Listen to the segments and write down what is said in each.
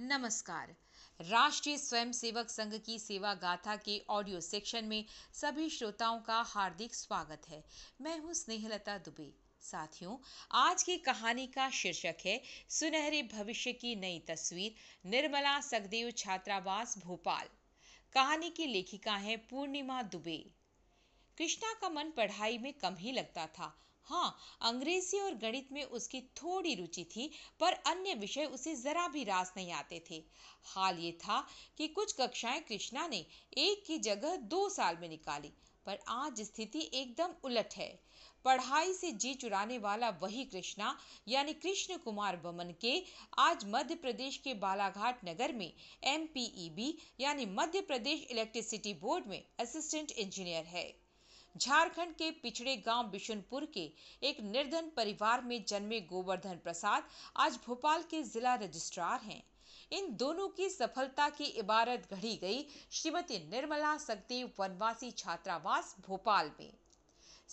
नमस्कार। राष्ट्रीय स्वयंसेवक संघ की सेवा गाथा के ऑडियो सेक्शन में सभी श्रोताओं का हार्दिक स्वागत है। मैं हूं स्नेहलता दुबे। साथियों, आज की कहानी का शीर्षक है सुनहरे भविष्य की नई तस्वीर, निर्मला सकदेव छात्रावास भोपाल। कहानी की लेखिका है पूर्णिमा दुबे। कृष्णा का मन पढ़ाई में कम ही लगता था। हाँ, अंग्रेजी और गणित में उसकी थोड़ी रुचि थी, पर अन्य विषय उसे जरा भी रास नहीं आते थे। हाल ये था कि कुछ कक्षाएं कृष्णा ने एक की जगह 2 साल में निकाली, पर आज स्थिति एकदम उलट है। पढ़ाई से जी चुराने वाला वही कृष्णा यानी कृष्ण कुमार बमन के आज मध्य प्रदेश के बालाघाट नगर में MPEB यानी मध्य प्रदेश इलेक्ट्रिसिटी बोर्ड में असिस्टेंट इंजीनियर है। झारखंड के पिछड़े गांव बिशुनपुर के एक निर्धन परिवार में जन्मे गोवर्धन प्रसाद आज भोपाल के जिला रजिस्ट्रार हैं। इन दोनों की सफलता की इबारत गढ़ी गई श्रीमती निर्मला सकदेव वनवासी छात्रावास भोपाल में।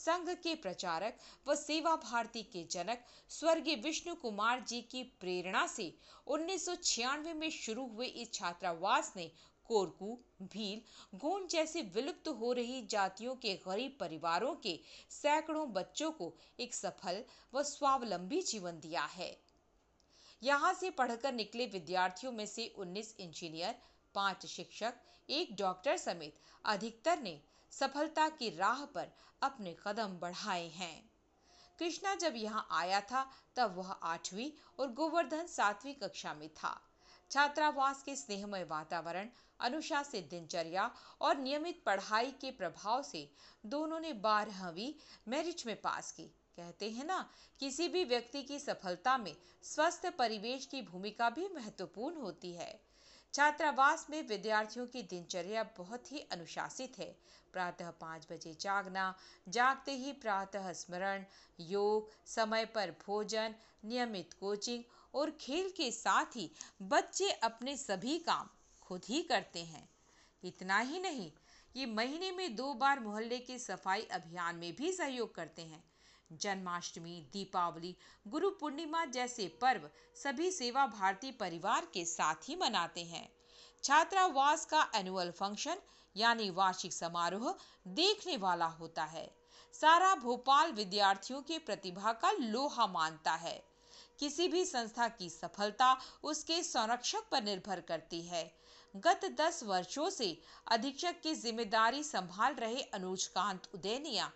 संघ के प्रचारक व सेवा भारती के जनक स्वर्गीय विष्णु कुमार जी की प्रेरणा से 1996 में शुरू हुए इस छात्रावास ने कोरकू, भील, गोंड जैसे विलुप्त हो रही जातियों के गरीब परिवारों के सैकड़ों बच्चों को एक सफल व स्वावलंबी जीवन दिया है। यहाँ से पढ़कर निकले विद्यार्थियों में से 19 इंजीनियर, 5 शिक्षक, 1 डॉक्टर समेत अधिकतर ने सफलता की राह पर अपने कदम बढ़ाए हैं। कृष्णा जब यहाँ आया था तब वह 8वीं और गोवर्धन 7वीं कक्षा में था। छात्रावास के स्नेहमय वातावरण, अनुशासित दिनचर्या और नियमित पढ़ाई के प्रभाव से दोनों ने 12वीं मेरिट में पास की। कहते हैं ना, किसी भी व्यक्ति की सफलता में स्वस्थ परिवेश की भूमिका भी महत्वपूर्ण होती है। छात्रावास में विद्यार्थियों की दिनचर्या बहुत ही अनुशासित है। प्रातः 5 बजे जागना, जागते ही प्रातः स्मरण, योग, समय पर भोजन, नियमित कोचिंग और खेल के साथ ही बच्चे अपने सभी काम खुद ही करते हैं। इतना ही नहीं, ये महीने में 2 बार मोहल्ले के सफाई अभियान में भी सहयोग करते हैं। जन्माष्टमी, दीपावली, गुरु पूर्णिमा जैसे पर्व सभी सेवा भारती परिवार के साथ ही मनाते हैं। छात्रावास का एनुअल फंक्शन यानी वार्षिक समारोह देखने वाला होता है। सारा भोपाल विद्यार्थियों के प्रतिभा का लोहा मानता है। किसी भी संस्था की सफलता उसके संरक्षक पर निर्भर करती है। गत 10 वर्षों से अधीक्षक की जिम्मेदारी संभाल रहे अनुज कांत उदयनिया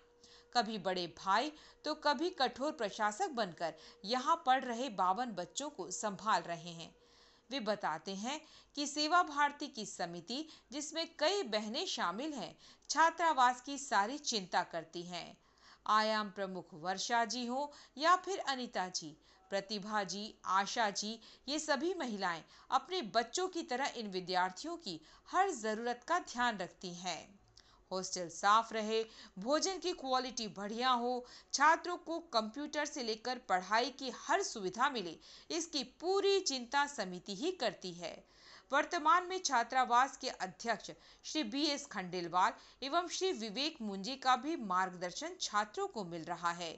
कभी बड़े भाई तो कभी कठोर प्रशासक बनकर यहाँ पढ़ रहे 52 बच्चों को संभाल रहे हैं। वे बताते हैं कि सेवा भारती की समिति, जिसमें कई बहनें शामिल हैं, छात्रावास की सारी चिंता करती हैं। आयाम प्रमुख वर्षा जी हों या फिर अनिता जी, प्रतिभा जी, आशा जी, ये सभी महिलाएं अपने बच्चों की तरह इन विद्यार्थियों की हर ज़रूरत का ध्यान रखती हैं। हॉस्टल साफ रहे, भोजन की क्वालिटी बढ़िया हो, छात्रों को कंप्यूटर से लेकर पढ़ाई की हर सुविधा मिले, इसकी पूरी चिंता समिति ही करती है। वर्तमान में छात्रावास के अध्यक्ष श्री BS खंडेलवाल एवं श्री विवेक मुंजी का भी मार्गदर्शन छात्रों को मिल रहा है।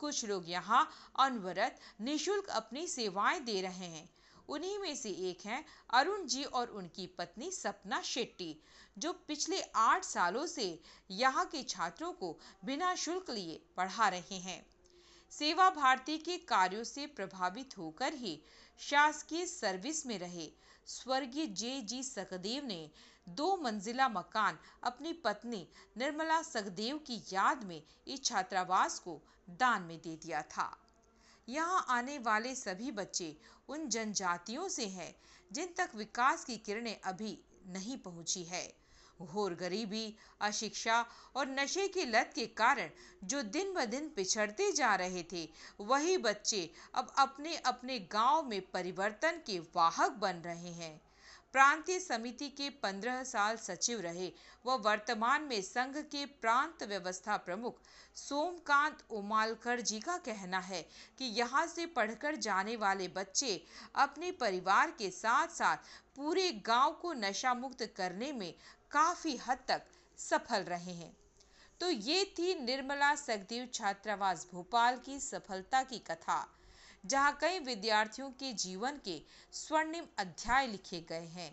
कुछ लोग यहाँ अनवरत निःशुल्क अपनी सेवाएं दे रहे हैं। उन्हीं में से एक हैं अरुण जी और उनकी पत्नी सपना शेट्टी, जो पिछले 8 सालों से यहाँ के छात्रों को बिना शुल्क लिए पढ़ा रहे हैं। सेवा भारती के कार्यों से प्रभावित होकर ही शासकीय सर्विस में रहे स्वर्गीय JG सकदेव ने 2 मंजिला मकान अपनी पत्नी निर्मला सकदेव की याद में इस छात्रावास को दान में दे दिया था। यहाँ आने वाले सभी बच्चे उन जनजातियों से हैं जिन तक विकास की किरणें अभी नहीं पहुँची है। घोर गरीबी, अशिक्षा और नशे की लत के कारण जो दिन ब दिन पिछड़ते जा रहे थे, वही बच्चे अब अपने अपने गांव में परिवर्तन के वाहक बन रहे हैं। प्रांतीय समिति के 15 साल सचिव रहे व वर्तमान में संघ के प्रांत व्यवस्था प्रमुख सोमकांत ओमालकर जी का कहना है कि यहाँ से पढ़कर जाने वाले बच्चे अपने परिवार के साथ साथ पूरे गांव को नशा मुक्त करने में काफ़ी हद तक सफल रहे हैं। तो ये थी निर्मला सकदेव छात्रावास भोपाल की सफलता की कथा। जहां कई विद्यार्थियों के जीवन के स्वर्णिम अध्याय लिखे गए हैं।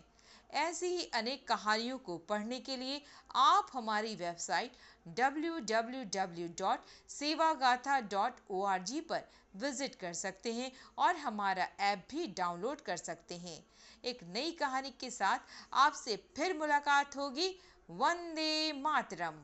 ऐसी ही अनेक कहानियों को पढ़ने के लिए आप हमारी वेबसाइट www.sevagatha.org पर विजिट कर सकते हैं और हमारा ऐप भी डाउनलोड कर सकते हैं। एक नई कहानी के साथ आपसे फिर मुलाकात होगी। वंदे मातरम।